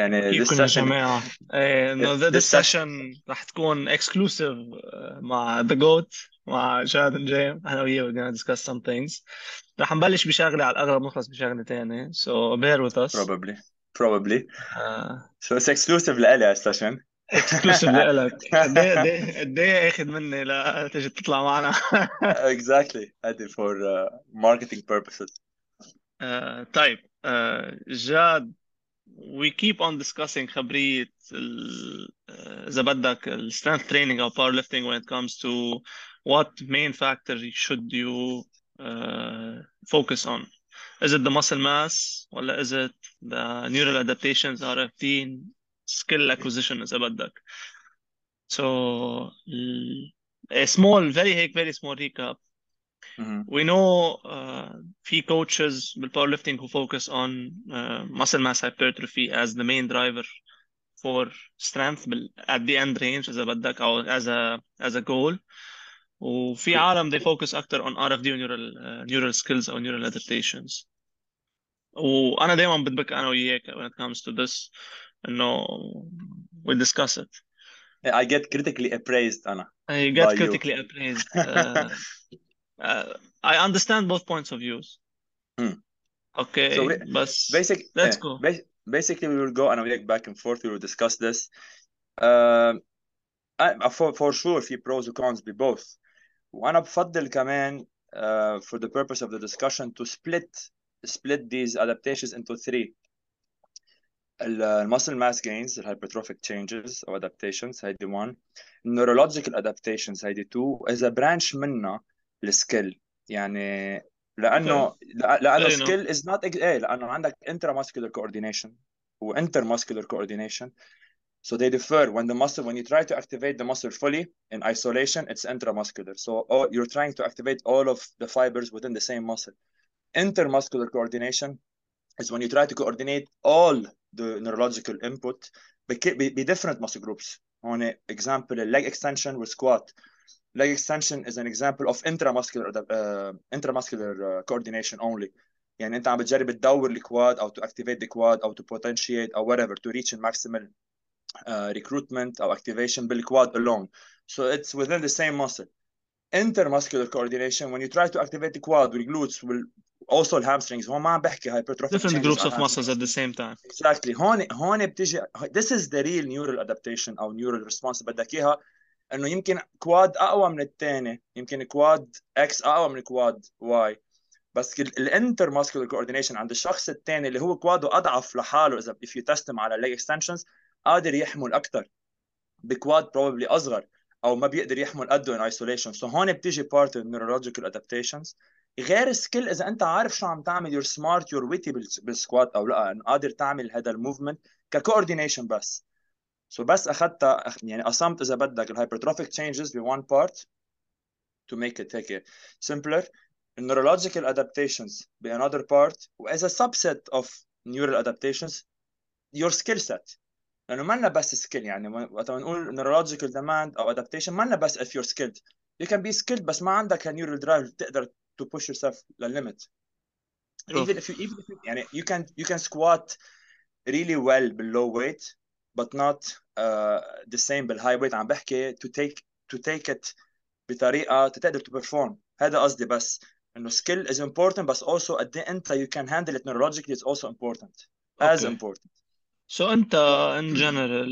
يعني this يكون يا session جماعة this session راح تكون exclusive مع The Goat مع جاد نجيم. أنا وياه we're gonna discuss some things. راح نبلش بشغلة على الأغلب نخلص بشغلة تانية, so bear with us probably so it's exclusive لألي session exclusive لألك. قديه أخذ مني لا تجي تطلع معنا. exactly هذه for marketing purposes. طيب جاد, we keep on discussing خبرية زبدك strength training or powerlifting when it comes to what main factor should you focus on. Is it the muscle mass or is it the neural adaptations, RFD, skill acquisition as Zabadak? So a very small recap. We know few coaches in powerlifting who focus on muscle mass hypertrophy as the main driver for strength at the end range as بدك or as a goal. وفي عالم they focus أكتر on RFD and neural skills or neural adaptations. وأنا دايما بدبك أنا وياك when it comes to this, إنه we discuss it. I get critically appraised أنا. I get critically appraised. I understand both points of views. Okay, so let's go. Basically, we will go and we will back and forth. We will discuss this. For sure, في pros and cons be both. وأنا بفضل كمان for the purpose of the discussion to split these adaptations into three. The muscle mass gains, the hypertrophic changes or adaptations, هيدي one. Neurological adaptations, هيدي two. As a branch منها. السكيل يعني لأنه سكيل is not لأنه عندك intramuscular coordination و intermuscular coordination, so they differ. When you try to activate the muscle fully in isolation, it's intramuscular, so you're trying to activate all of the fibers within the same muscle. Intermuscular coordination is when you try to coordinate all the neurological input be different muscle groups. On an example, a leg extension with squat. Leg extension is an example of intramuscular coordination only. يعني أنت عم بتجرب تدور الكواد أو to activate the quad أو to potentiate أو whatever to reach a maximal recruitment أو activation بالquad alone. So it's within the same muscle. Intermuscular coordination, when you try to activate the quad, the glutes will also hamstrings. هون ما عم بحكي hypertrophy. Different groups of muscles at the same time. Exactly. هون بتجي. This is the real neural adaptation أو neural response بدك إياها. إنه يمكن كواد أقوى من الثاني, يمكن كواد X أقوى من كواد Y, بس الانترماسكولار كوردينيشن عند الشخص الثاني اللي هو كواده أضعف لحاله, إذا if you test him على leg extensions قادر يحمل أكتر بكواد probably أصغر أو ما بيقدر يحمل قده in isolation. so هون بتيجي part of neurological adaptations. غير skill, إذا أنت عارف شو عم تعمل, you're smart, you're witty بالسكوات أو لا, إنه قادر تعمل هذا movement كcoordination بس. So بس أخذتها يعني قسمت إذا بدك الhypertrophic changes ب one part to make it take it simpler, neurological adaptations ب another part, وas a subset of neural adaptations your skill set. لأنه ما لنا بس skill, يعني وقت نقول neurological demand أو adaptation ما لنا بس if you're skilled you can be skilled بس ما عندك neural drive تقدر to push yourself للlimit. Even if you يعني you can squat really well below weight but not the same بالhigh weight. عم بحكي to take it بطريقة تقدر to perform. هذا قصدي, بس إنه skill is important but also at the end you can handle it neurologically is also important as okay. important. So أنت in general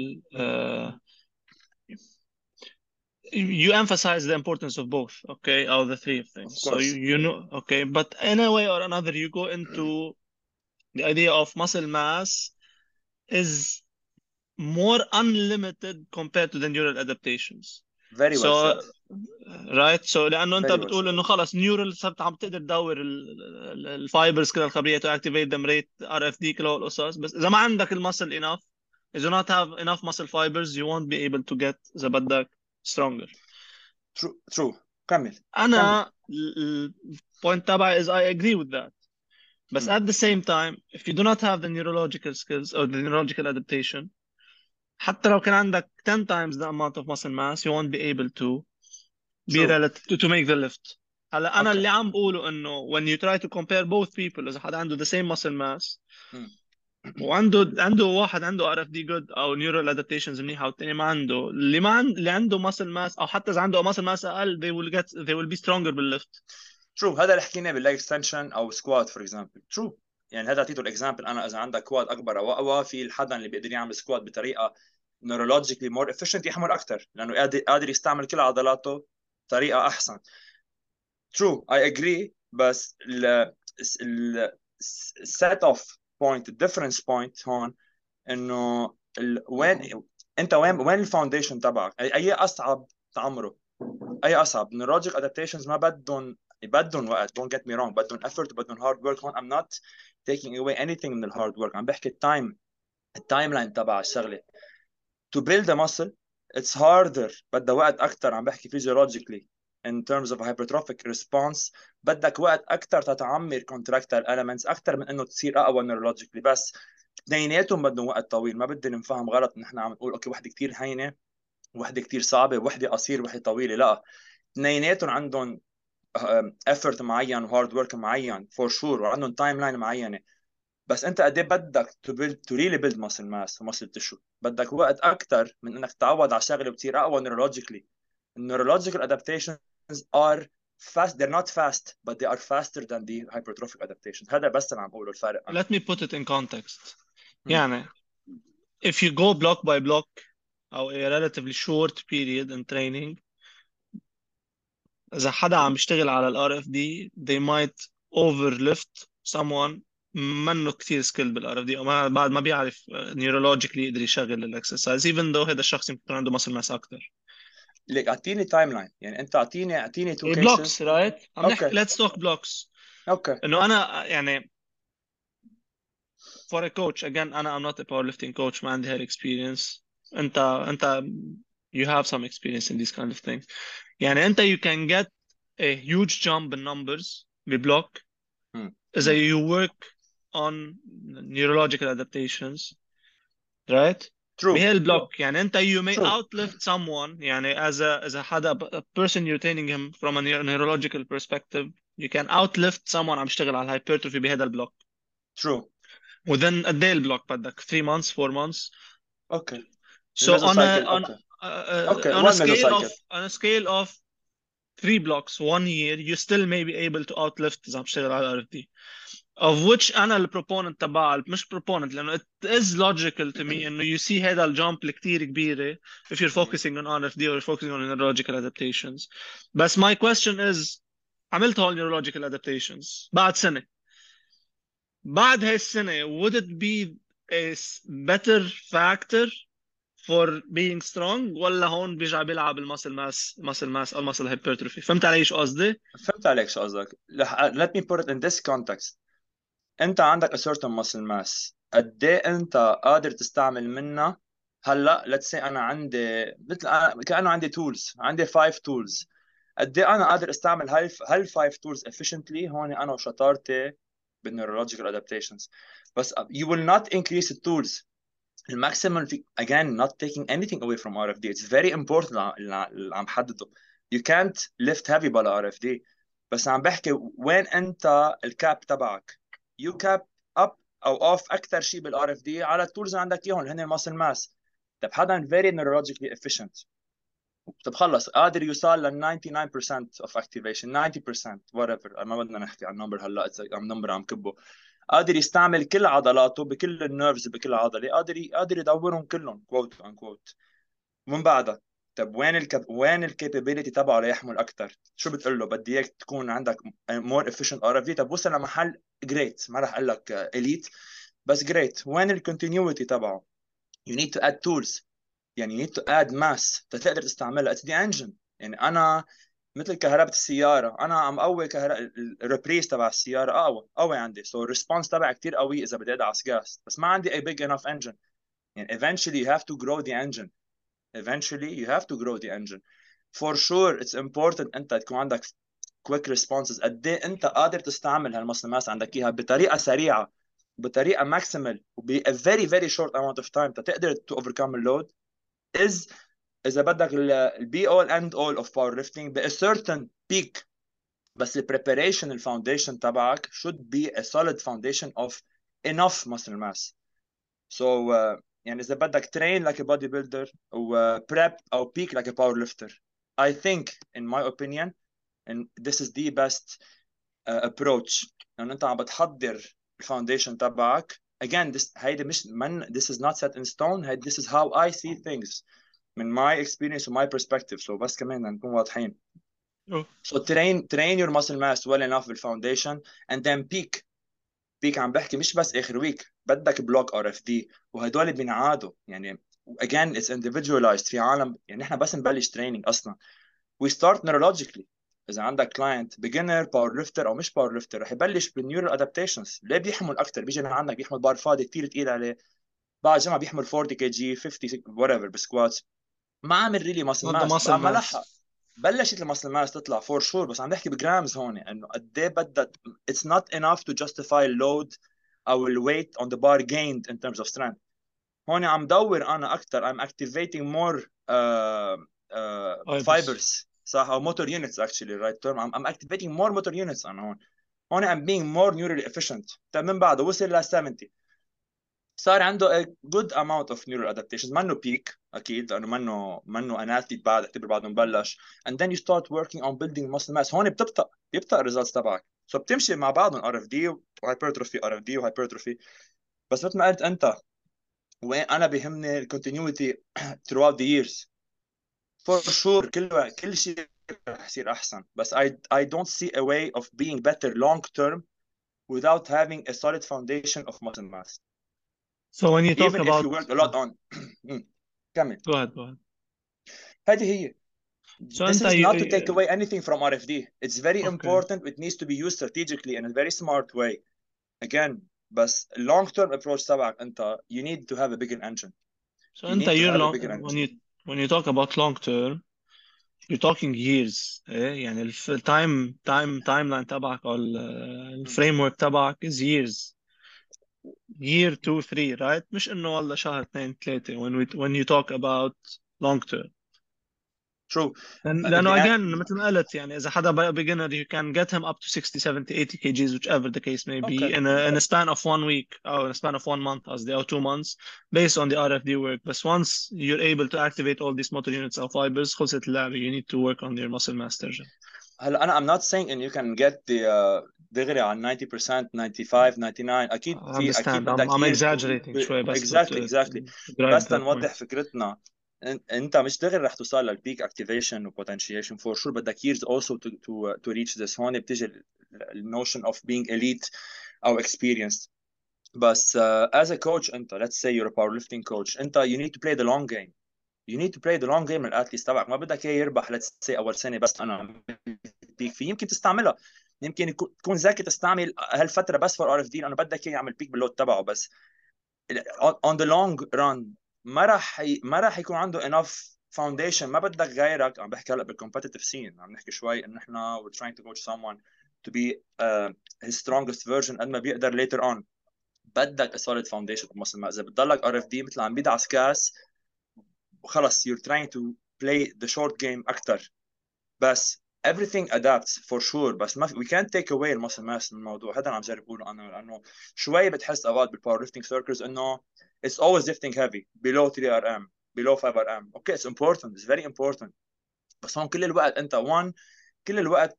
you emphasize the importance of both, okay, or the three of things. Of so you know, okay, but in a way or another you go into the idea of muscle mass is more unlimited compared to the neural adaptations. Very so, well said. Right, so لأنه أنت بتقول إنه خلاص neural صرت عم تقدر تدور الفايبرز كده الخبرية to activate them rate RFD كله القصص, بس إذا ما عندك المسل enough, if you not have enough muscle fibers you won't be able to get إذا بدك stronger. True. كمل. أنا point تبعي is I agree with that. بس at the same time if you do not have the neurological skills or the neurological adaptation, حتى لو كان عندك 10 times the amount of muscle mass you won't be able to be to make the lift. هلا أنا اللي عم بقوله إنه when you try to compare both people, إذا حدا عنده the same muscle mass وعنده واحد عنده RFD جود او نيورال ادابتيشنز منيحه، والثاني ما عنده. اللي عنده ماسل ماس، او حتى اذا عنده ماسل ماس اقل، they will be stronger بالليفت. شوف هذا اللي حكينا باللايك اكستنشن او سكوات فور اكزامبل. شو يعني هذا؟ اعطيته الاكزامبل، انا اذا عندك كواد اكبر او اقوى، في الحدا اللي بيقدر يعمل سكوات بطريقه نيورولوجيكلي مور افيشنت يحمل اكثر، لانه قادر يستعمل كل عضلاته بطريقه احسن. ترو اي اجري، بس السيت اوف بوينت، الديفرنس بوينت هون انه وين انت، وين الفاونديشن تبعك، اي اصعب تعمره، اي اصعب. نيورولوجيك ادابتيشنز ما بدهم وقت، don't get me wrong، بدهم effort، بدهم hard work. هون I'm not taking away anything من الhard work، عم بحكي التايم لاين تبع الشغله. to build a muscle it's harder، بدها وقت اكثر، عم بحكي physiologically in terms of hypertrophic response، بدك وقت اكثر تتعمر contractile elements اكثر من انه تصير اقوى neurologically. بس اثنيناتهم بدهم وقت طويل، ما بدنا نفهم غلط نحن عم نقول اوكي وحده كثير هينه، وحده كثير صعبه، وحده قصير، وحده طويله، لا، اثنيناتهم عندهم effort معين وهارد ورك معين for sure، وعندهم تايم لاين معينه. بس انت قد ايه بدك to really build muscle mass وmuscle tissue؟ بدك وقت اكثر من انك تتعود على شغله وتصير اقوى neurologically. neurological adaptations are fast, they're not fast but they are faster than the hypertrophic adaptations. هذا بس اللي عم بقوله الفرق. Let me put it in context. يعني if you go block by block او a relatively short period in training، إذا حدا عم يشتغل على ال RFD they might overlift someone منه كثير سكيل بال RFD، أو بعد ما بيعرف neurologically يقدر يشغل الاكسرسايز، even though هذا الشخص يمكن عنده muscle mass أكثر. ليك أعطيني تايم لاين، يعني أنت أعطيني two cases. blocks right؟ عم نحكي let's talk blocks. أوكي. إنه أنا يعني for a coach again، أنا I'm not a powerlifting coach، ما عندي هالexperience. أنت you have some experience in these kind of things. يعني أنت you can get a huge jump in numbers ببلوك إذا you work on neurological adaptations right؟ True. بهالبلوك يعني أنت you may outlift someone، يعني as a حدا a person you're training him from a neurological perspective you can outlift someone عم يشتغل على hypertrophy بهذا البلوك. True. وذن قد إيه البلوك بدك؟ 3 months 4 months. Okay. So on a scale of 3 blocks 1 year you still may be able to outlift زي ما بشتغل على RFD. Of which أنا proponent تبع، مش proponent لأنه it is logical to me إنه you see هذا الجامب كتير كبيرة if you're focusing on RFD or you're focusing on neurological adaptations. بس my question is عملت هول neurological adaptations بعد سنة، بعد هاي السنة would it be a better factor for being strong، ولا هون بيرجع بيلعب الماسل ماس او الماسل هايبرتروفي؟ فهمت علي شو قصدي؟ فهمت عليك شو قصدك. let me put it in this context. انت عندك a certain muscle mass، قد ايه انت قادر تستعمل منها هلا؟ let's say انا عندي كانه عندي tools، عندي 5 tools، قد ايه انا قادر استعمل هال 5 tools efficiently؟ هون انا وشطارتي بالneurological adaptations. بس you will not increase the tools. The maximum, again, not taking anything away from RFD. It's very important اللي عم حدده. You can't lift heavy بلا RFD. بس عم بحكي وين أنت الكاب تبعك. You cap up أو off أكثر شيء بال RFD على التولز اللي عندك إياهم، هن muscle mass. طب حدا very neurologically efficient. طب خلص قادر يوصل لل 99% of activation، 90% whatever. ما بدنا نحكي عن number هلا، عم number عم كبه. قادر يستعمل كل عضلاته بكل النيرفز بكل عضله، قادر يدورهم كلهم كوت ان كوت. ومن بعدها طب وين الكابابيلتي تبعه ليحمل اكثر؟ شو بتقول له؟ بدي اياك تكون عندك مور افيشنت ار اف دي. طب وصل لمحل جريت، ما راح اقول لك اليت بس جريت، وين الكونتينيوتي تبعه؟ يو نيد تو اد تولز، يعني يو نيد تو اد ماس تقدر تستعملها. اتس دي انجن، يعني انا مثل كهربة السيارة، أنا عم قوي الريبريس تبع السيارة قوي عندي، so الريسبونس تبعي كتير قوي إذا بدي أدعس جاز، بس ما عندي a big enough engine. يعني eventually you have to grow the engine. For sure it's important أنت تكون عندك quick responses. قد إيه أنت قادر تستعمل هالمسل ماس عندك إياها بطريقة سريعة، بطريقة maximal، وب a very very short amount of time تقدر to overcome the load is إذا بدك البي all and all of powerlifting ب a certain peak. بس ال preparation، ال foundation تبعك should be a solid foundation of enough muscle mass. So يعني إذا بدك train like a bodybuilder و prep أو peak like a powerlifter, I think in my opinion and this is the best approach. لأن أنت عم بتحضر الفاونديشن تبعك. Again, this هيدا مش من this is not set in stone. هيدا this is how I see things من my experience and my perspective. So بس كمان نكون واضحين. So train your muscle mass well enough with foundation and then peak عم بحكي مش بس آخر week. بدك block RFD وهدول بينعادوا يعني again it's individualized في عالم يعني نحن بس نبلش training أصلا. We start neurologically. إذا عندك client beginner powerlifter أو مش powerlifter رح يبلش بالنيورال adaptations. ليه بيحمل أكتر؟ بيجي عندك بيحمل بار فاضي كتير تقيل عليه, بعد جمعة بيحمل 40 kg 50 whatever بالسكوات, ما عامل really muscle mass. ما لحق بلشت المسل ماس تطلع for sure, بس عم نحكي بجرامز هون إنه قد إيه بدها. It's not enough to justify load أو the weight on the bar gained in terms of strength. هون عم دور أنا أكتر I'm activating more fibers صح أو motor units actually right term. I'm activating more motor units أنا هون I'm being more neurally efficient. طيب من بعده وصل ل 70 صار عنده a good amount of neural adaptations. منه peak أكيد لأنه منه أناتليت بعد اعتبر بعده مبلش and then you start working on building muscle mass. هون بيبطأ الريزلتس تبعك. So بتمشي مع بعضهم RFD وهايبرتروفي RFD وهايبرتروفي. بس مثل ما قلت أنت وين أنا بيهمني continuity throughout the years for sure. كل شيء رح يصير أحسن, بس I don't see a way of being better long term without having a solid foundation of muscle mass. So when you talk even about... if you work a lot on go ahead هذه هي. So this is not to take away anything from RFD. It's very important. It needs to be used strategically in a very smart way. Again, but long-term approach تبعك أنت, you need to have a bigger engine. So when you talk about long-term, you're talking years. يعني timeline تبعك or framework تبعك is years. Year 2-3, right? مش إنه والله شهر 2-3. When you talk about long-term. True. لأنه again مثل ما قلت يعني إذا حدا beginner you can get him up to 60, 70, 80 kgs whichever the case may be in a span of 1 week or in a span of 1 month or 2 months based on the RFD work. But once you're able to activate all these motor units or fibers خلصت اللعبة. You need to work on your muscle mass. هلا أنا I'm not saying and you can get the دغري على 90% 95 99 أكيد I'm exaggerating شوي بس exactly بس نوضح فكرتنا. انت مش دغري رح توصل للبيك اكتيفيشن وبوتنشيشن فور شور. بدك years also to reach this. هون بتيجي النوشن of being elite او experienced. بس as a coach انت let's say you're a powerlifting coach انت you need to play the long game. You need to play the long game للاتليست تبعك. ما بدك اياه يربح let's say اول سنه بس انا بيك فيه. يمكن تستعملها, يمكن تكون ذكي تستعمل هالفتره بس for RFD لانه بدك اياه يعمل بيك باللود تبعه. بس on the long run ما راح يكون عنده enough foundation. ما بدك غيرك. عم بحكي هلا بالcompetitive scene عم نحكي شوي إن إحنا we're trying to coach someone to be his strongest version قد ما بيقدر later on. بدك a solid foundation muscle mass. إذا بتضلك RFD مثل عم بيدعس كاس وخلص you're trying to play the short game أكتر. بس everything adapts for sure. بس we can't take away muscle mass من الموضوع. هذا عم جرب أقوله أنا لأنه شوي بتحس أوقات بالpowerlifting circles إنه it's always lifting heavy below 3RM below 5RM. okay, it's important, it's very important. بس هون كل الوقت انت كل الوقت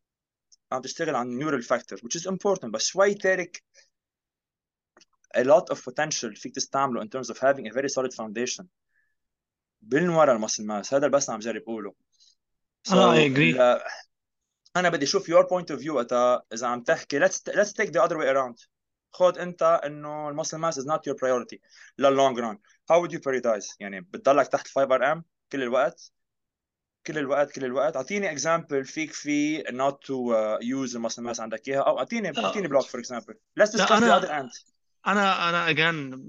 عم تشتغل عن neural factors which is important. بس شوي تارك a lot of potential فيك تستعمله in terms of having a very solid foundation من ورا المسل ماس. هذا بس عم جرب اقوله. so I agree. انا بدي اشوف your point of view اذا عم تحكي let's take the other way around. خد أنت إنه المسل ماس is not your priority لل long run. How would you prioritize؟ يعني بتضلك تحت 5RM كل الوقت. أعطيني example فيك في not to use المسل ماس عندك إياها أو أعطيني block for example. Let's discuss the other end. أنا again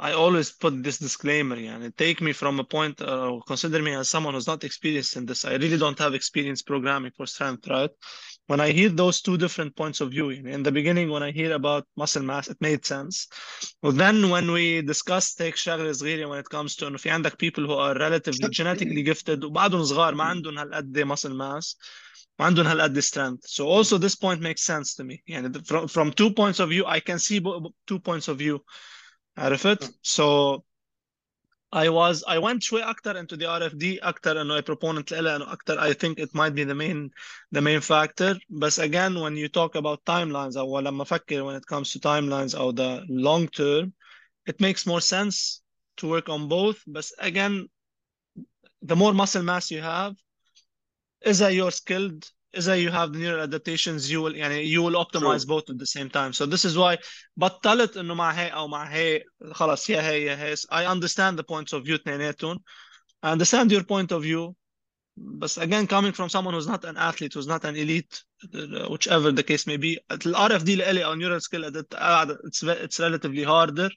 I always put this disclaimer يعني take me from a point or consider me as someone who's not experienced in this. I really don't have experience programming for strength, right? When I hear those two different points of view, in the beginning, when I hear about muscle mass, it made sense. But then when we discuss take Bas-Zghir, when it comes to if you have people who are relatively genetically gifted, وبعضهم صغار ما عندهم هالقد muscle mass, ما عندهم هالقد strength. So also this point makes sense to me. From two points of view, I can see two points of view. عرفت؟ So I went شوي اكثر into the RFD اكثر انه a proponent لها انه اكثر I think it might be the main factor. بس again when you talk about timelines او لما افكر when it comes to timelines او the long term it makes more sense to work on both. بس again the more muscle mass you have إذا you're skilled إذا you have the neural adaptations you will optimize True. Both at the same time. So this is why بطلت إنه مع هي أو مع هي خلاص يا هي يا هي. I understand the points of view تنيناتهم. I understand your point of view. But again coming from someone who's not an athlete, who's not an elite, whichever the case may be, the RFD لإلي أو neural skill it's relatively harder.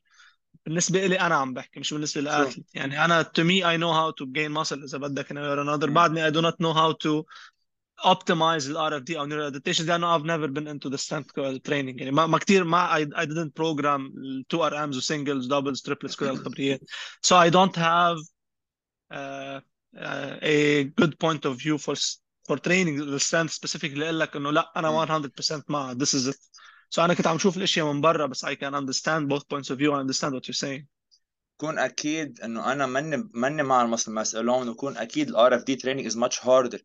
بالنسبة إلي أنا عم بحكي مش بالنسبة للأثليت. يعني أنا to me I know how to gain muscle إذا بدك أنا or another. بعدني I do not know how to optimize the RFD أو neural adaptation لأنه I've never been into the strength training. يعني ما كتير ما I didn't program 2RMs و singles doubles triples كل الخبريات. So I don't have a good point of view for training the strength specifically. لك إنه لا أنا 100% مع this is it. So أنا كنت عم شوف الأشياء من برا بس I can understand both points of view and understand what you're saying. كون أكيد إنه أنا مني مع المسل ماس alone. وكون أكيد RFD training is much harder.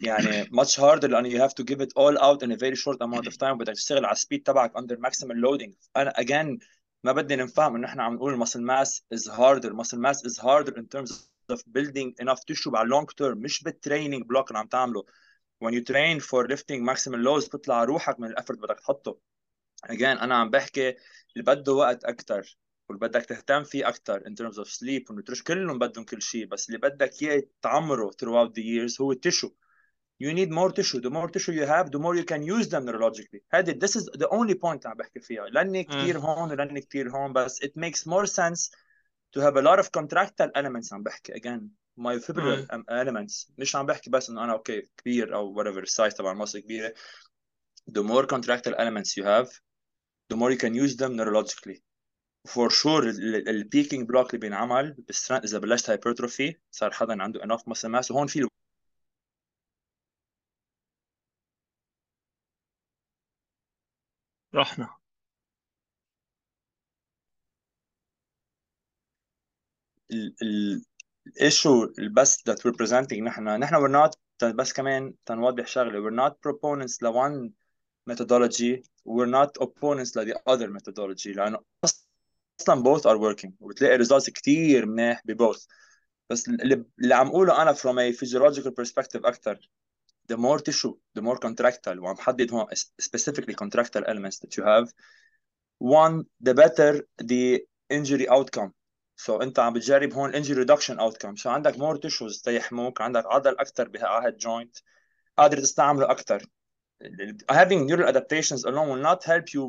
يعني much harder لأن you have to give it all out in a very short amount of time. بدك تشتغل على speed تبعك under maximum loading. أنا again ما بدنا نفهم إنه إحنا عم نقول المسل ماس is harder. المسل ماس is harder in terms of building enough tissue على long term مش بالtraining block اللي عم تعمله. When you train for lifting maximum loads بتطلع روحك من الأفرد بدك تحطه. Again, أنا عم بحكي اللي بده وقت أكتر واللي بدك تهتم فيه أكتر in terms of sleep والنتروش كلهم بدهم كل شيء. بس اللي بدك إياه تعمره throughout the years هو tissue. You need more tissue. The more tissue you have, the more you can use them neurologically. هذا this is the only point عم بحكي فيها. لأني كتير هون ولأني كتير هون بس it makes more sense to have a lot of contractile elements عم بحكي again. Myofibrillar elements. مش عم بحكي بس إنه أنا أوكي كبير أو whatever size تبع المصل كبيرة. The more contractile elements you have the more you can use them neurologically. For sure, the peaking block اللي بينعمل بالسترنت إذا بلشت hypertrophy صار حدا عنده enough muscle mass وهون في رحنا. الissue بس that we're presenting نحن we're not بس كمان تنوضح شغلة we're not proponents لone methodology. We're not opponents to the other methodology. لأنه أصلاً both are working. وبتلاقي results كتير منيح بboth. بس اللي عم قوله أنا from a physiological perspective أكتر. The more tissue, the more contractile. وعم حدد هون specifically contractile elements that you have. One, the better the injury outcome. So أنت عم بتجرب هون injury reduction outcome. So عندك more tissues تيحموك. عندك عضل أكتر بهالعهد joint. قادر تستعمله أكتر. Having neural adaptations alone will not help you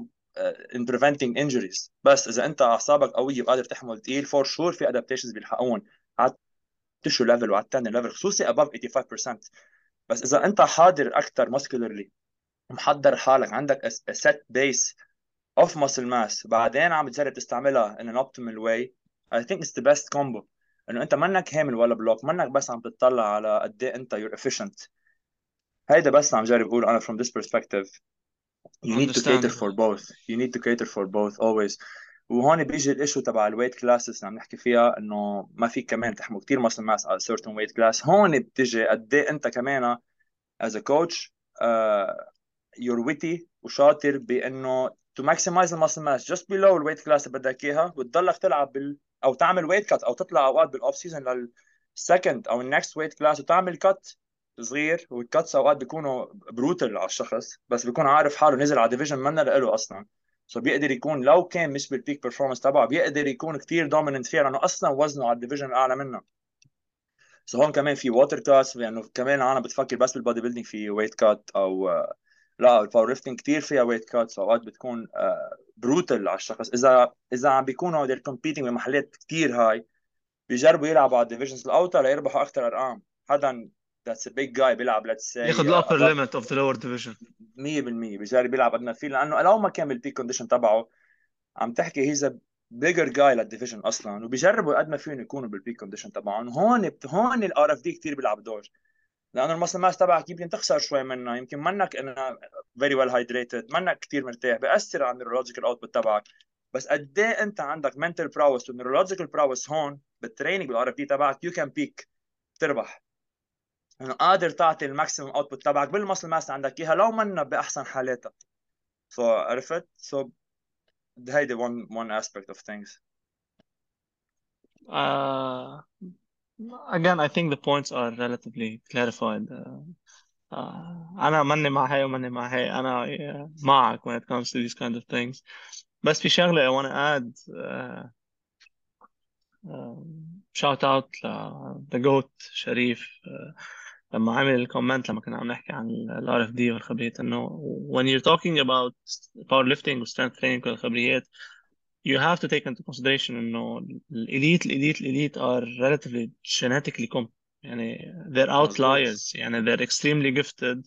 in preventing injuries. بس إذا أنت أعصابك قوية وقادر تحمل تقيل for sure في adaptations بيلحقون على tissue level وعلى tendon level خصوصي above 85%. بس إذا أنت حاضر أكتر muscularly محضر حالك عندك a set base of muscle mass بعدين عم تجرب تستعملها in an optimal way I think it's the best combo. إنه أنت منك هامل ولا بلوك منك بس عم تطلع على قد إيه أنت you're efficient. هيدا بس عم جرب أقول أنا from this perspective you need to cater for both. You need to cater for both always. وهون بيجي الإشو تبع الweight classes عم نحكي فيها إنه ما فيك كمان تحمل كتير muscle mass على certain weight class. هون بتجي قد إيه أنت كمان as a coach you're witty وشاطر بإنه to maximize the muscle mass just below the weight class اللي بدك إياها وتضلك تلعب أو تعمل weight cut أو تطلع أوقات بالoff season لل second أو next weight class وتعمل cut صغير والكاتس اوقات بيكونوا بروتل على الشخص بس بيكون عارف حاله نزل على ديفيجن ما له اصلا سو بيقدر يكون لو كان مش بالبيك بيرفورمانس تبعه بيقدر يكون كثير دوميننت فيه لانه اصلا وزنه على الديفيجن اعلى منه. سو هون كمان في ووتر كاتس لانه يعني كمان انا بتفكر بس بالبادي بيلدينج في ويت كات او لا الباور ليفتنج كثير فيها ويت كاتس اوقات بتكون بروتل على الشخص اذا عم بيكونوا ذير كومبيتينج بمحلات كثير هاي بيجربوا يلعبوا على الديفيجنز الاوتر ليربحوا اكثر ارقام. حدا that's a big guy بيلعب let's say ياخذ upper limit of the lower division 100% بيجرب بيلعب ادنى فيه لانه لو ما كان بالبيك كونديشن تبعه عم تحكي he's a bigger guy للديفيجن اصلا وبيجربوا قد ما فيهم يكونوا بالبيك كونديشن تبعهم. هون الار اف دي كثير بيلعب دور لانه المسل ماس تبعك يمكن تخسر شوي منه يمكن منك انه very well hydrated منك كثير مرتاح بياثر على النيورولوجيكال اوتبوت تبعك بس قد ايه انت عندك mental prowess ونيورولوجيكال prowess هون بالتريننج بالار اف دي تبعك، يو كان بيك، بتربح انه قادر تعطي الماكسيمم اوتبوت تبعك بالمسل ماس عندك اياها لو منا باحسن حالاتها. فعرفت؟ سو هيدي one aspect of things. Again, I think the points are relatively clarified. أنا مني مع هاي ومني مع هاي، أنا معك when it comes to these kind of things. بس في شغلة I want to add shout out The Goat شريف لما عمل الكومنت لما كنا عم نحكي عن ال RFD والخبريات، إنه when you're talking about powerlifting و strength training والخبريات you have to take into consideration إنه elite are relatively genetically competent. يعني they're outliers، يعني they're extremely gifted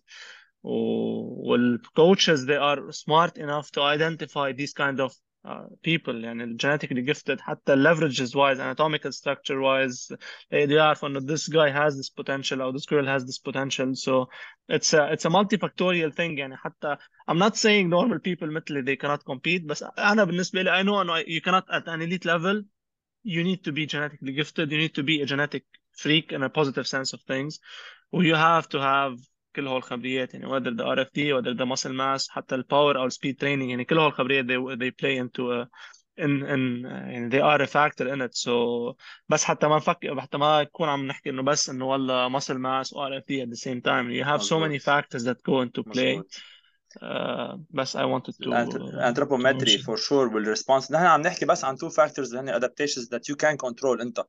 and coaches they are smart enough to identify these kind of people، يعني genetically gifted حتى leverages wise anatomical structure wise they يعرفوا إنه this guy has this potential or this girl has this potential. So it's a multifactorial thing. يعني حتى I'm not saying normal people مثل they cannot compete، بس أنا بالنسبة لي I know إنه you cannot at an elite level. You need to be genetically gifted. You need to be a genetic freak in a positive sense of things. You have to have كل هول الخبريات، يعني whether the RFD whether the muscle mass حتى ال power or speed training، يعني كل هول الخبريات they play into a and they are a factor in it. So بس حتى ما نفكر، حتى ما يكون عم نحكي إنه بس إنه والله muscle mass or RFD at the same time. You have so many factors that go into play. بس I wanted to anthropometry for sure والresponse. نحن عم نحكي بس عن two factors اللي هن adaptations that you can control أنت،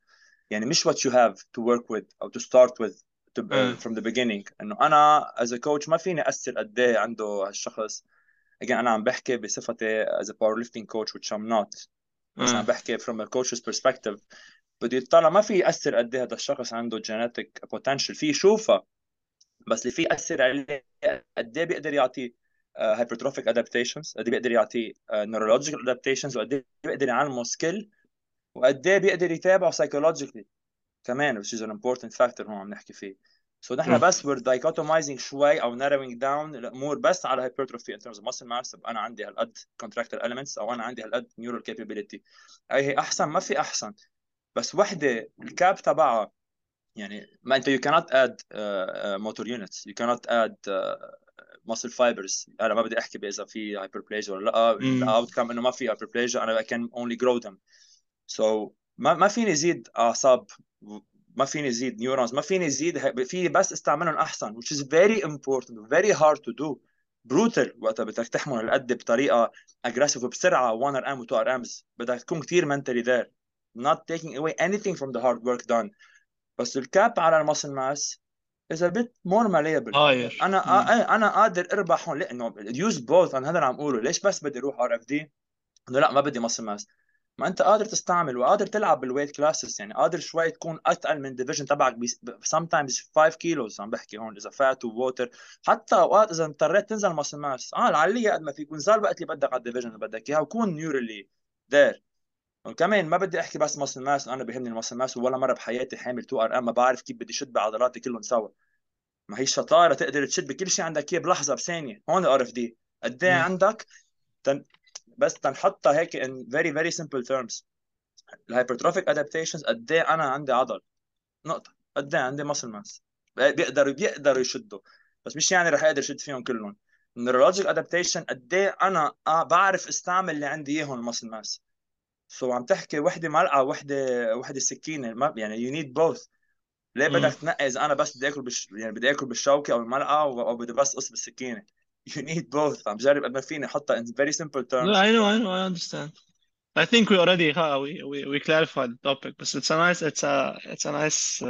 يعني مش what you have to work with أو to start with to, from the beginning. إنه أنا as a coach ما فيني أثر قد إيه عنده هالشخص. again أنا عم بحكي بصفتي as a powerlifting coach which I'm not. بس عم بحكي from a coach's perspective. بدي يطلع ما في أثر قد إيه هذا الشخص عنده genetic potential، في شوفه بس اللي في أثر عليه قد إيه بيقدر يعطيه hypertrophic adaptations، قد بيقدر يعطي neurological adaptations، وقد بيقدر يعلمه skill، وقد بيقدر يتابعه psychologically كمان، which is an important factor هون عم نحكي فيه. so نحن بس we're dichotomizing شوي أو narrowing down الأمور بس على hypertrophy in terms of muscle mass. أنا عندي هالقد contractile elements أو أنا عندي هالقد neural capability، أي هي أحسن ما في أحسن، بس وحدة الكاب تبعها يعني ما أنت you cannot add motor units, you cannot add muscle fibers. أنا ما بدي أحكي إذا في hyperplasia ولا لا، الأوتكم إنه ما في hyperplasia، أنا I can only grow them. so ما فيني زيد أعصاب، ما فيني زيد neurons، ما فيني زيد، في بس استعملهم أحسن which is very important very hard to do brutal. وقتها بدك تحمل القد بطريقة aggressive وبسرعة 1 RM و 2 RMs، بدك تكون كتير mentally there not taking away anything from the hard work done. بس الكاب على المسل ماس is a bit more malleable. أنا قادر أربح هون لأنه use both. أنا هذا اللي عم أقوله، ليش بس بدي أروح RFD إنه لا ما بدي muscle mass؟ ما أنت قادر تستعمل وقادر تلعب بالweight classes، يعني قادر شوي تكون أتقل من division تبعك sometimes 5 kilos عم بحكي هون إذا fat و water، حتى أوقات إذا اضطريت تنزل muscle mass العلية قد ما فيك، ونزل وقت اللي بدك على division اللي بدك إياها، وكون neurally there. وكمان ما بدي احكي بس muscle mass، انا بيهمني المسل ماس، ولا مره بحياتي حامل 2 RM ما بعرف كيف بدي شد بعضلاتي كلهم سوا. ما هي شطاره تقدر تشد بكل شيء عندك اياه بلحظه بثانيه. هون ال RFD قد ايه عندك بس تنحطها هيك in very very simple terms. الهايبرتروفيك adaptations قد ايه انا عندي عضل، نقطه قد ايه عندي muscle mass بيقدروا يشدوا، بس مش يعني رح اقدر شد فيهم كلهم. النيورولوجيك adaptation قد ايه انا بعرف استعمل اللي عندي اياهم muscle mass. سو عم تحكي وحده ملعقه وحده سكينه، يعني you need both. ليه بدك تنقي اذا انا بس بدي اكل يعني بدي اكل بالشوكه او الملعقه او بدي بس قص بالسكينه؟ you need both. عم جرب قد ما فيني احطها in very simple terms. I know I understand. I think we already we clarified the topic, but it's a nice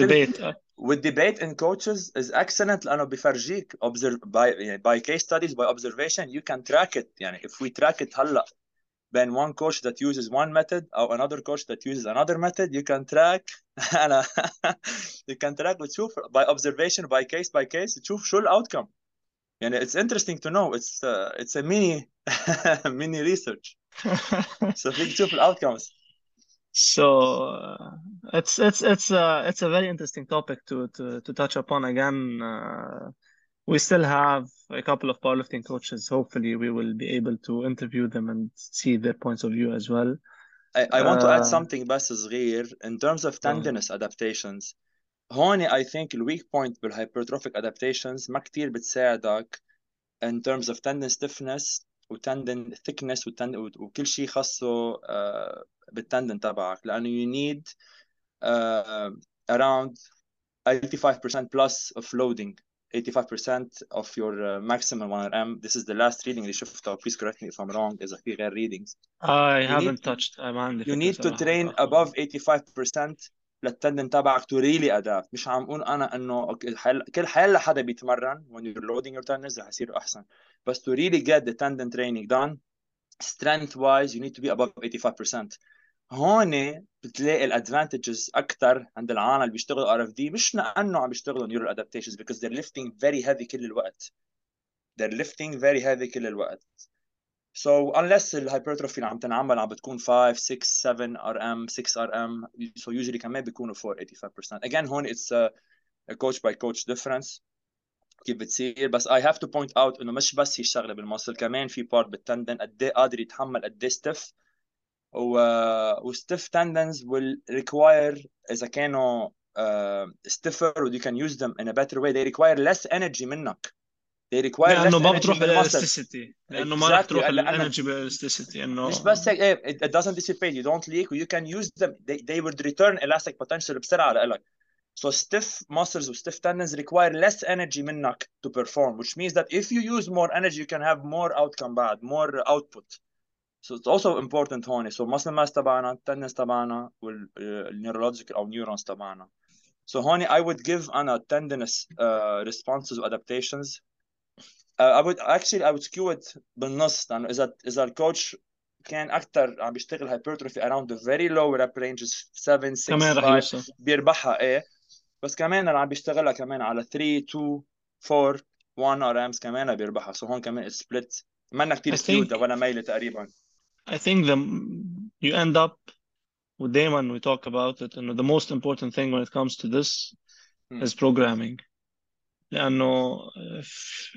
debate. With debate in coaches is excellent لانه بفرجيك by case studies by observation you can track it. يعني if we track it هلا then one coach that uses one method or another coach that uses another method, you can track. You can track وتشوف by observation by case تشوف شو الoutcome. يعني it's interesting to know. It's a mini research. So فيك تشوف الoutcomes. So it's a very interesting topic to touch upon again. We still have a couple of powerlifting coaches. Hopefully, we will be able to interview them and see their points of view as well. I want to add something, Bas-Zghir, in terms of tendinous adaptations. هون I think the weak point بالhypertrophic adaptations ما كتير بتساعدك in terms of tendon stiffness و tendon thickness وكل شيء خاصه بالtendon تبعك, لأنه you need around 85% plus of loading, 85% of your maximum 1RM. This is the last reading اللي شفتها. Please correct me if I'm wrong. إذا في غير readings. You need to train above 85% للتندن تبعك to really adapt. مش عم قول أنا إنه كل حال حدا بيتمرن when you're loading your tendons رح يصير أحسن. بس to really get the tendon training done, strength wise, you need to be above 85%. هون بتلاقي الادفانتجز اكثر عند العالم اللي بيشتغلوا ار اف دي, مش لانه عم بيشتغلوا نيورال ادابتيشنز, because they're lifting very heavy كل الوقت. So unless الهايبرتروفي اللي عم تنعمل عم بتكون 5 6 7 RM 6 RM, so usually كمان بيكونوا 485%. Again هون it's a coach by coach difference كيف بتصير. بس I have to point out انه مش بس هي الشغله بالمصل, كمان في بارت بالتندن قد ايه قادر يتحمل, قد ايه stiff. Stiff tendons will require, إذا كانوا stiffer and you can use them in a better way, they require less energy منك. They require less energy. لأنه ما بتروح بالإلاستيسيتي. لأنه ما رح تروح بالإنرجي بالإلاستيسيتي. مش بس هيك, it doesn't dissipate, you don't leak, you can use them, they would return elastic potential بسرعة لإلك. So stiff muscles or stiff tendons require less energy منك to perform, which means that if you use more energy, you can have more outcome بعد, more output. So it's also important هون. So muscle mass تبعنا, tendons تبعنا, والneurological أو neurons تبعنا. So هون I would give أنا tendinous responses or adaptations. I would skew it بالنص, لأنه إذا الكوتش كان أكثر عم بيشتغل hypertrophy around the very low rep ranges 7, 6, 5 بيربحها إيه. بس كمان عم بيشتغلها كمان على 3, 2, 4, 1 RMs كمان بيربحها. So هون كمان it's split. مانا كتير skewed ولا ميلة تقريبا. I think you end up with Damon. We talk about it, and the most important thing when it comes to this is programming. لأنه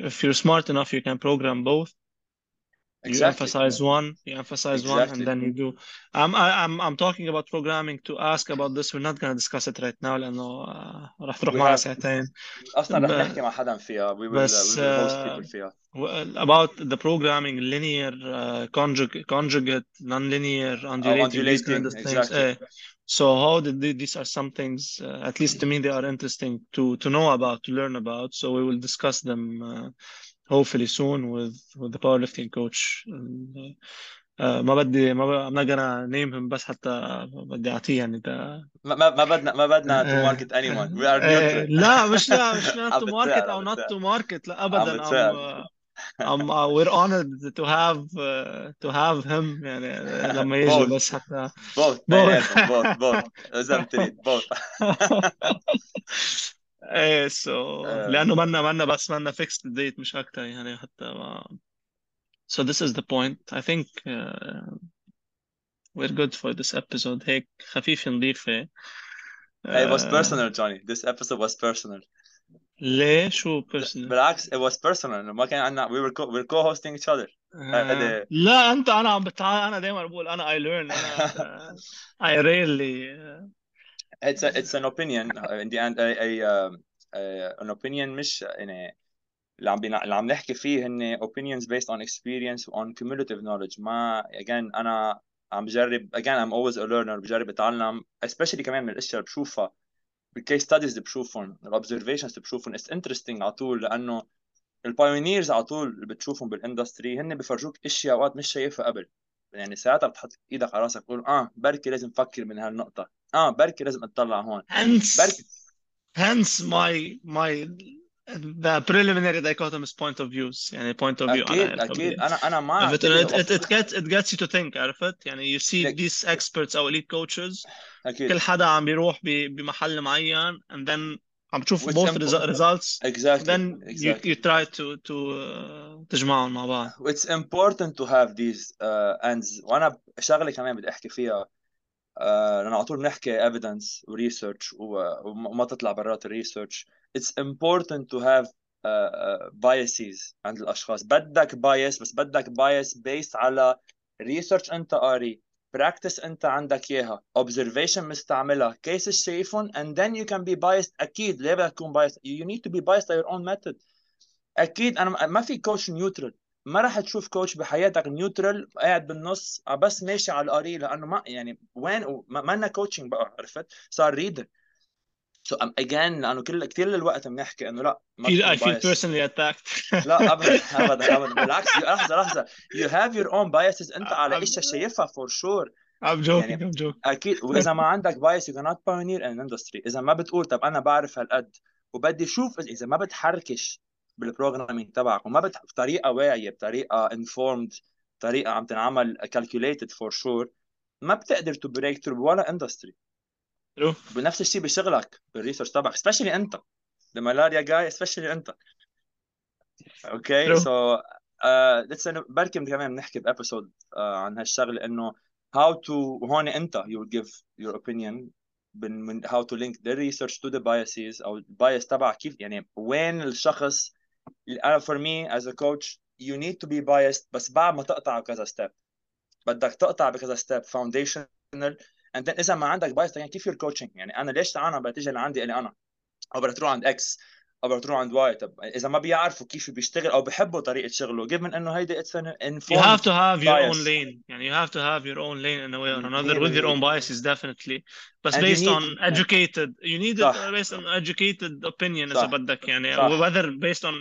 if you're smart enough, you can program both. Exactly. You emphasize one, exactly. and then you do. I'm talking about programming to ask about this. We're not going to discuss it right now, لأنه راح تروح معنا ساعتين. أصلاً راح نحكي مع حدا فيها. We will host people فيها. About the programming, linear, conjugate, non-linear, undulating, these kind of things. Exactly. So how did these are some things, at least to me, they are interesting to know about, to learn about. So we will discuss them hopefully soon with the powerlifting coach. I'm not gonna name him, بس حتى بدي أعطيه يعني ده. ما بدنا to market anyone. We are neutral. مش not to market أو not to market لا أبدا. We're honored to have him. يعني لما يجي بس حتى both. إيه so لأنه منا بس منا fixed date مش أكتر يعني حتى ما. So this is the point. I think we're good for this episode. هيك خفيف نضيفه. It was personal, Johnny. This episode was personal. ليه شو personal؟ بالعكس it was personal. ما كان عنا we were co-hosting each other. لا أنت أنا دايما بقول أنا I learn. I rarely. It's an opinion. In the end, an opinion مش يعني اللي عم نحكي فيه هن opinions based on experience on cumulative knowledge. ما again أنا عم بجرب, again I'm always a learner, بجرب أتعلم, especially كمان من الأشياء اللي بشوفها بالcase studies اللي بشوفهم, observations اللي بشوفهم. It's interesting على طول, لأنه البايونيرز على طول اللي بتشوفهم بالإندستري هن بفرجوك أشياء أوقات مش شايفها قبل. يعني ساعتها بتحط إيدك على راسك تقول بركي لازم أفكر من هالنقطة, بركي لازم أتطلع هون. Hence my the preliminary dichotomous point of views, يعني point of view. أكيد. أنا ما. It gets you to think, عرفت؟ يعني you see these experts أو elite coaches. أكيد. كل حدا عم بيروح بمحل معين, and then عم تشوف both results. Exactly. Then you try to تجمعهم مع بعض. It's important to have these ends. وأنا شغلة كمان بدي أحكي فيها. لأنه على طول بنحكي evidence و research وما تطلع برات ال research. It's important to have بايسز عند الاشخاص. بدك بايس، بس بدك بايس بيست على ريسيرش انت قاري، براكتس انت عندك اياها، اوبزرفيشن مستعملها، كيسز شايفهم، and then you can be biased. اكيد ليه بدك تكون بايس؟ you need to be biased by your own method. اكيد انا ما في كوتش نيوترال، ما راح تشوف كوتش بحياتك نيوترال قاعد بالنص بس ماشي على القري، لانه ما يعني وين ما لنا كوتشنج بقى، عرفت؟ صار ريدر. So again لانه كثير الوقت بنحكي انه لا I feel personally attacked. لا ابدا بالعكس، لحظه you have your own biases انت على ايش شايفها for sure. I'm joking يعني I'm joking اكيد. واذا ما عندك bias you cannot pioneer in an industry. اذا ما بتقول طب انا بعرف هالقد وبدي اشوف، اذا ما بتحركش بالبروغرامينج تبعك وما بطريقه واعيه، بطريقه informed، طريقه عم تنعمل calculated for sure، ما بتقدر to break through ولا industry. بنفس الشيء بشغلك بالريسيرش تبعك، سبيشلي انت الملاريا جاي، سبيشلي انت. اوكي سو ليتس بركي كمان نحكي بابيسود عن هالشغله، انه هاو تو، هون انت يو جيف يور اوبينيون من هاو تو لينك ذا ريسيرش تو ذا بايسز، او البايس تبعك كيف يعني وين الشخص. انا فور مي از ا كوتش يو نيد تو بي بايست، بس بعد ما تقطع كذا ستيب، بدك تقطع بكذا ستيب فاونديشنال. And then إذا ما عندك بايس يعني كيف your coaching؟ يعني أنا ليش أنا بتجي لعندي اللي أنا أو بتروح عند X أو بتروح عند Y؟ طب إذا ما بيعرفوا كيف بيشتغل أو بيحبوا طريقة شغله، given إنه هيدا it's an informed. You have to have bias. Your own lane. يعني you have to have your own lane in a way or another with your own biases definitely. But based on educated, you need it based on educated opinion إذا بدك يعني whether based on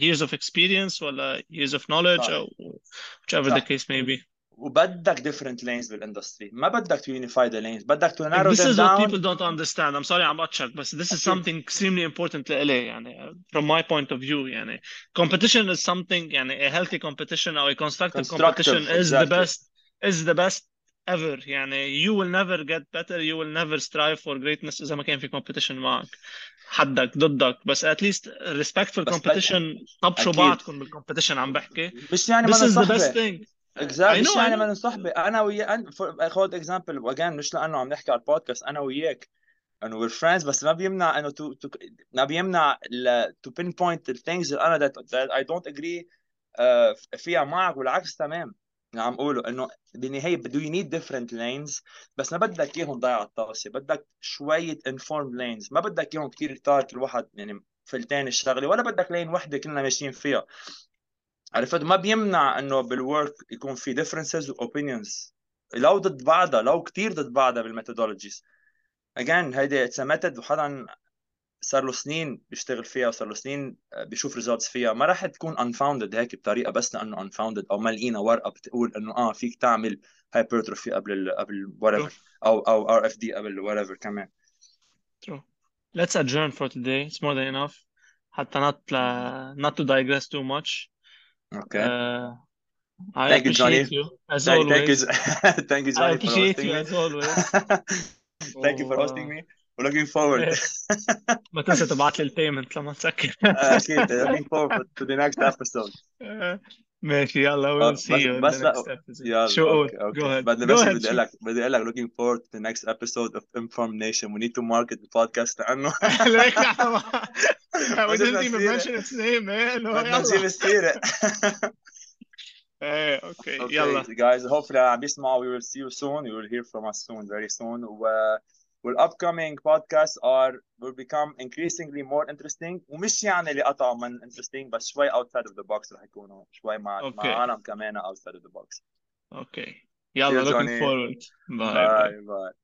years of experience ولا years of knowledge or whichever the case may be. وبدك different lanes بالاندستري، ما بدك to unify the lanes، بدك to narrow them down. This is what people don't understand. I'm sorry I'm atchak, but this is something extremely important to LA يعني from my point of view يعني. Competition is something يعني a healthy competition or a constructive competition is exactly. is the best ever يعني. You will never get better, you will never strive for greatness إذا ما كان في competition معك، حدك ضدك، بس at least respectful competition. طبشوا بعضكم بالcompetition عم بحكي. مش يعني this is the best thing. اكزاكتلي مش يعني من صاحبي انا وياه اخذ اكزامبل واجان، مش لانه عم نحكي على البودكاست انا وياك انه وير فريندز، بس ما بيمنع انه ما بيمنع تو بين بوينت الثينجز اللي انا اي دونت اجري فيها معك، والعكس تمام. عم اقوله انه بالنهايه بدو يو نيد ديفرنت لينز، بس ما بدك اياهم ضايع على الطاسه، بدك شويه انفورم لينز، ما بدك اياهم كثير تارك الواحد يعني فلتان الشغله، ولا بدك لين وحده كلنا ماشيين فيها، عرفت؟ ما بيمنع انه بالورك يكون في differences و opinions لو ضد بعضها، لو كتير ضد بعضها بالميثودولوجيز. again هيدي it's a method وحدا صار له سنين بيشتغل فيها وصار له سنين بيشوف results فيها، ما راح تكون unfounded هيك بطريقه بس لانه unfounded او ما لقينا ورقه بتقول انه فيك تعمل hypertrophy قبل whatever او RFD قبل whatever كمان. True. Let's adjourn for today. It's more than enough. حتى not to digress too much. Okay. I appreciate you as always. Thank you, Johnny, for hosting me. Thank you for hosting me. We're looking forward. ما تنسى تبعت لي البيمنت لما تسكر. أكيد. Looking forward to the next episode. ماشي يلا. We'll see you in the next episode. Sure. Go ahead. But the best is بدي أقولك looking forward to the next episode of Informed Nation. We need to market the podcast. لأنه. We didn't even mention its name, man. No, hey, okay. Yalla. Guys, hopefully we will see you soon. You will hear from us soon, very soon. Well, upcoming podcasts will become increasingly more interesting. ومش يعني اللي قطعوا من interesting, but شوي outside of the box رح يكونوا شوي مع عالم كمان outside of the box. Okay. Yalla, looking forward. Bye.